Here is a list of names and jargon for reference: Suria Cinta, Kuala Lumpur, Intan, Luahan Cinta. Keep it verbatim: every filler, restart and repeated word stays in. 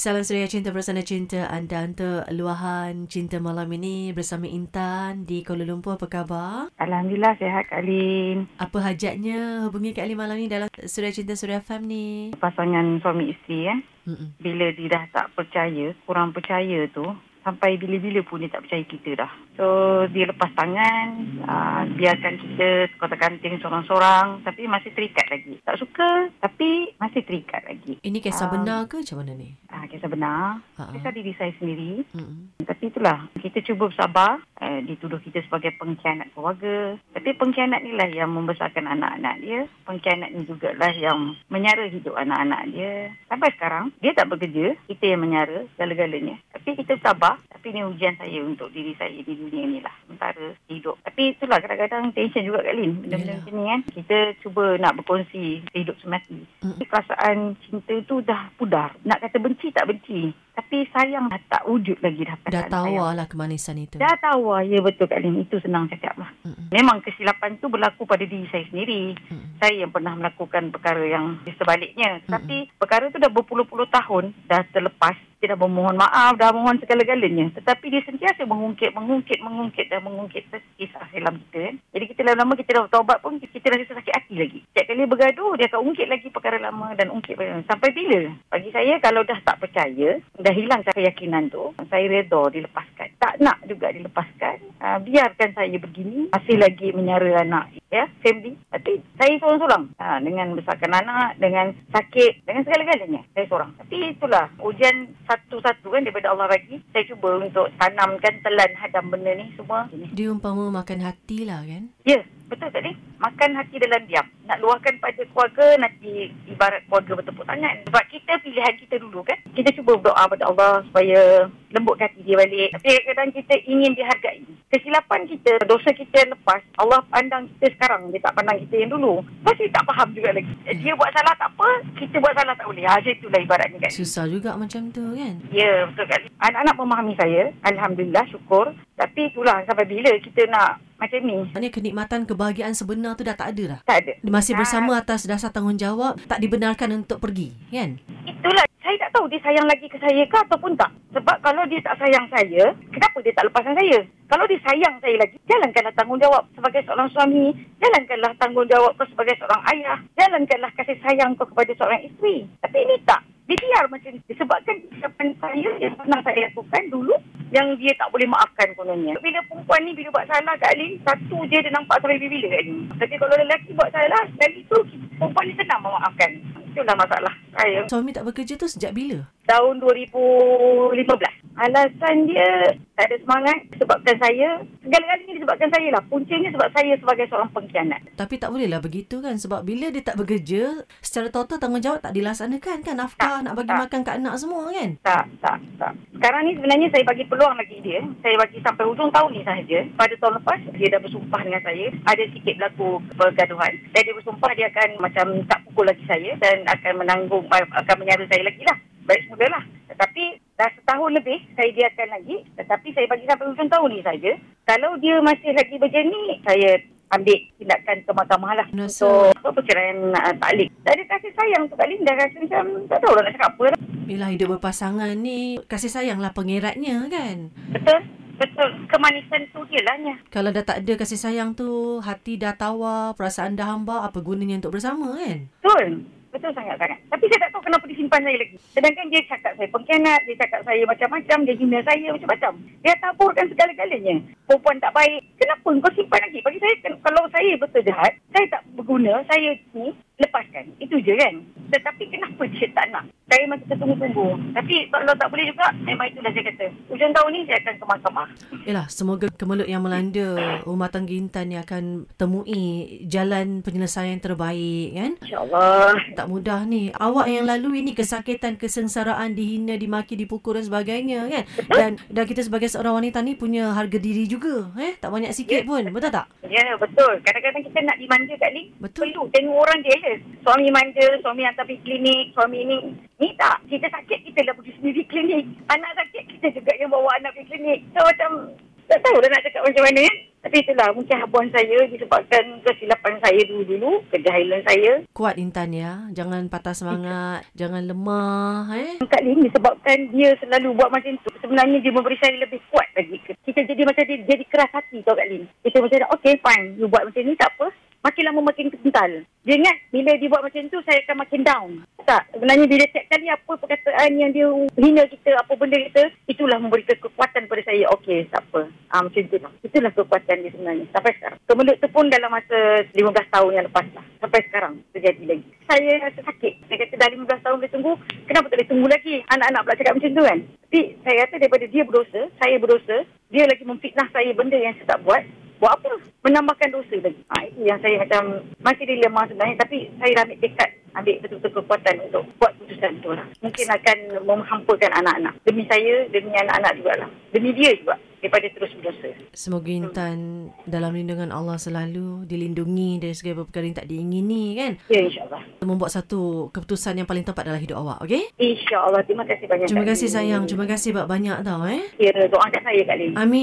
Salam Suria Cinta bersama cinta anda untuk Luahan Cinta malam ini bersama Intan di Kuala Lumpur. Apa khabar? Alhamdulillah, sihat Kak Lin. Apa hajatnya hubungi Kak Lin malam ni dalam Suria Cinta Suria F M ni? Pasangan suami isteri eh. Mm-mm. Bila dia dah tak percaya, kurang percaya tu, sampai bila-bila pun dia tak percaya kita dah. So dia lepas tangan, aa, biarkan kita kotak-kanting seorang-seorang, tapi masih terikat lagi. Tak suka tapi masih terikat lagi. Ini kisah aa, benar ke macam mana ni? Ah, kisah benar. Uh-uh. Kisah diri saya sendiri. Uh-uh. Tapi itulah, kita cuba bersabar. Eh, dituduh kita sebagai pengkhianat keluarga. Tapi pengkhianat ni lah yang membesarkan anak-anak dia. Pengkhianat ni jugalah yang menyara hidup anak-anak dia. Sampai sekarang, dia tak bekerja. Kita yang menyara segala-galanya. Tapi kita bersabar. Tapi ni ujian saya untuk diri saya di dunia ni lah. Sementara hidup. Tapi itulah, kadang-kadang tension juga Kak Lin. Benda-benda macam ni kan. Kita cuba nak berkongsi hidup semati. Uh-uh. Perasaan cinta tu dah pudar. Nak kata benci tak benci. Tapi sayang dah tak wujud lagi dah. Dah tawar lah kemanisan itu. Dah tawar. Ya betul Kak Lin. Itu senang cakap lah. Mm-mm. Memang kesilapan tu berlaku pada diri saya sendiri. Mm-mm. Saya yang pernah melakukan perkara yang sebaliknya. Mm-mm. Tapi perkara tu dah berpuluh-puluh tahun dah terlepas. Dia dah memohon maaf, dah memohon segala-galanya. Tetapi dia sentiasa mengungkit, mengungkit, mengungkit dan mengungkit kisah silam kita kan. Jadi kita lama-lama kita dah bertaubat pun kita rasa sakit hati lagi. Setiap kali bergaduh, dia akan ungkit lagi perkara lama dan ungkit. Sampai bila? Bagi saya kalau dah tak percaya, dah hilang keyakinan tu, saya reda dilepaskan. Tak nak juga dilepaskan. Uh, biarkan saya begini, masih lagi menyara anak. Ya, family. Tapi saya seorang-seorang. Ha, dengan besarkan anak, dengan sakit, dengan segala-galanya. Saya seorang. Tapi itulah, ujian satu-satu kan daripada Allah bagi. Saya cuba untuk tanamkan, telan, hadam benda ni semua. Dia umpama makan hati lah kan? Ya, yeah, betul tak ni? Makan hati dalam diam. Nak luahkan pada keluarga, nanti ibarat keluarga bertepuk tangan. Sebab kita pilihan kita dulu kan. Kita cuba berdoa pada Allah supaya lembutkan hati dia balik. Tapi kadang-kadang kita ingin dihargai. Kesilapan kita, dosa kita yang lepas, Allah pandang kita sekarang. Dia tak pandang kita yang dulu. Pasti tak faham juga lagi. Dia buat salah tak apa, kita buat salah tak boleh. Macam itulah ibaratnya kan. Susah juga macam tu kan? Ya, betul kan. Anak-anak memahami saya. Alhamdulillah, syukur. Tapi itulah sampai bila kita nak macam ni. Ini kenikmatan kebahagiaan sebenar tu dah tak ada dah. Tak ada. Masih bersama atas dasar tanggungjawab, tak dibenarkan untuk pergi, kan? Itulah. Saya tak tahu dia sayang lagi ke saya ke ataupun tak. Sebab kalau dia tak sayang saya, kenapa dia tak lepaskan saya? Kalau dia sayang saya lagi, jalankanlah tanggungjawab sebagai seorang suami. Jalankanlah tanggungjawab kau sebagai seorang ayah. Jalankanlah kasih sayang kau kepada seorang isteri. Tapi ini tak. Dia biar macam ni. Sebabkan kesilapan saya yang pernah saya lakukan dulu, yang dia tak boleh maafkan kononnya. Bila perempuan ni, bila buat salah Kak Lin, satu je dia nampak sampai bila-bila Kak Lin. Tapi kalau lelaki buat salah, sekali tu perempuan ni senang memaafkan. Itulah masalah saya. Suami tak bekerja tu sejak bila? Tahun dua ribu lima belas. Alasan dia tak ada semangat sebabkan saya. Segala-galanya disebabkan saya lah. Puncanya sebab saya sebagai seorang pengkhianat. Tapi tak bolehlah begitu kan. Sebab bila dia tak bekerja, secara total tanggungjawab tak dilaksanakan kan. Nafkah tak, nak bagi tak. Makan kat anak semua kan. Tak, tak, tak. Sekarang ni sebenarnya saya bagi peluang lagi dia. Saya bagi sampai hujung tahun ni sahaja. Pada tahun lepas, dia dah bersumpah dengan saya. Ada sikit berlaku pergaduhan. Dan dia bersumpah dia akan macam tak pukul lagi saya. Dan akan menanggung, akan menyara saya lagi lah. Baik semula lah. Tetapi dah setahun lebih saya biarkan lagi. Tetapi saya bagi sampai hujung tahun ni saja. Kalau dia masih lagi macam ni, saya ambil tindakan ke mahkamah lah. Untuk apa, perceraian uh, taklik. Tak ada kasih sayang tu Kak Lin. Dah rasa macam tak tahu lah nak cakap apa lah. Bila hidup berpasangan ni, kasih sayang lah pengeratnya kan. Betul. Betul, kemanisan tu dia lahnya. Kalau dah tak ada kasih sayang tu, hati dah tawar, perasaan dah hamba, apa gunanya untuk bersama kan? Betul. Betul sangat-sangat. Tapi saya tak tahu kenapa disimpan saya lagi. Sedangkan dia cakap saya pengkhianat, dia cakap saya macam-macam, dia hina saya macam-macam. Dia taburkan segala-galanya. Perempuan tak baik. Kenapa kau simpan lagi? Bagi saya, kalau saya betul jahat, saya tak berguna, saya ni, lepaskan. Itu je kan. Tetapi kenapa dia tak nak? Saya masih tertunggu-tunggu. Tapi kalau tak boleh juga, memang itulah saya kata. Hujung tahun ni saya akan ke mahkamah. Yalah, semoga kemelut yang melanda rumah tangga Intan ni akan temui jalan penyelesaian terbaik kan? InsyaAllah. Tak mudah ni. Awak yang lalu ini kesakitan, kesengsaraan, dihina, dimaki, dipukul dan sebagainya kan? Betul. Dan dan kita sebagai seorang wanita ni punya harga diri juga. Eh? Tak banyak sikit ya, pun. Betul tak? Ya, betul. Kadang-kadang kita nak dimanja kat ni. Betul. Perlu tengok orang dia. Suami manja, suami hantar pergi klinik, suami ni. Ni tak. Kita sakit, kita dah pergi sendiri klinik. Anak sakit, kita juga yang bawa anak pergi klinik. So macam, tak tahulah nak cakap macam mana ya. Tapi itulah. lah mungkin habuan saya disebabkan kesilapan saya dulu-dulu, kejahilan saya. Kuat Intan ya, jangan patah semangat, jangan lemah. Eh? Kak Lim disebabkan dia selalu buat macam tu, sebenarnya dia memberi saya lebih kuat lagi. Kita jadi macam dia jadi keras hati tau Kak Lim. Kita macam okay fine, you buat macam ni tak apa. Makin lama makin kental. Dia ingat bila dia buat macam tu, saya akan makin down. Tak, sebenarnya bila setiap kali apa perkataan yang dia hina kita, apa benda kita, itulah memberi kekuatan pada saya. Okey, tak apa. Ha, macam tu lah. Itulah kekuatan dia sebenarnya. Sampai sekarang. Kemelut tu pun dalam masa lima belas tahun yang lepas lah. Sampai sekarang terjadi lagi. Saya rasa sakit. Saya kata dah lima belas tahun boleh tunggu, kenapa tak boleh tunggu lagi? Anak-anak pula cakap macam tu kan. Tapi saya kata daripada dia berdosa, saya berdosa, dia lagi memfitnah saya benda yang saya tak buat. Buat apa? Menambahkan dosa lagi. Ha, itu yang saya macam masih dilema sebenarnya. Tapi saya ambil dekat, ambil betul-betul kekuatan untuk buat keputusan tu lah. Mungkin akan menghampakan anak-anak. Demi saya, demi anak-anak jugalah. Demi dia juga. Daripada terus berdosa. Semoga Intan hmm. dalam lindungan Allah selalu dilindungi dari segala perkara yang tak diingini kan? Ya, insyaAllah. Membuat satu keputusan yang paling tepat dalam hidup awak, okey? InsyaAllah. Terima kasih banyak. Terima kasih sayang. Terima kasih banyak-banyak tau eh. Ya, doakan saya Kak Lim. Amin.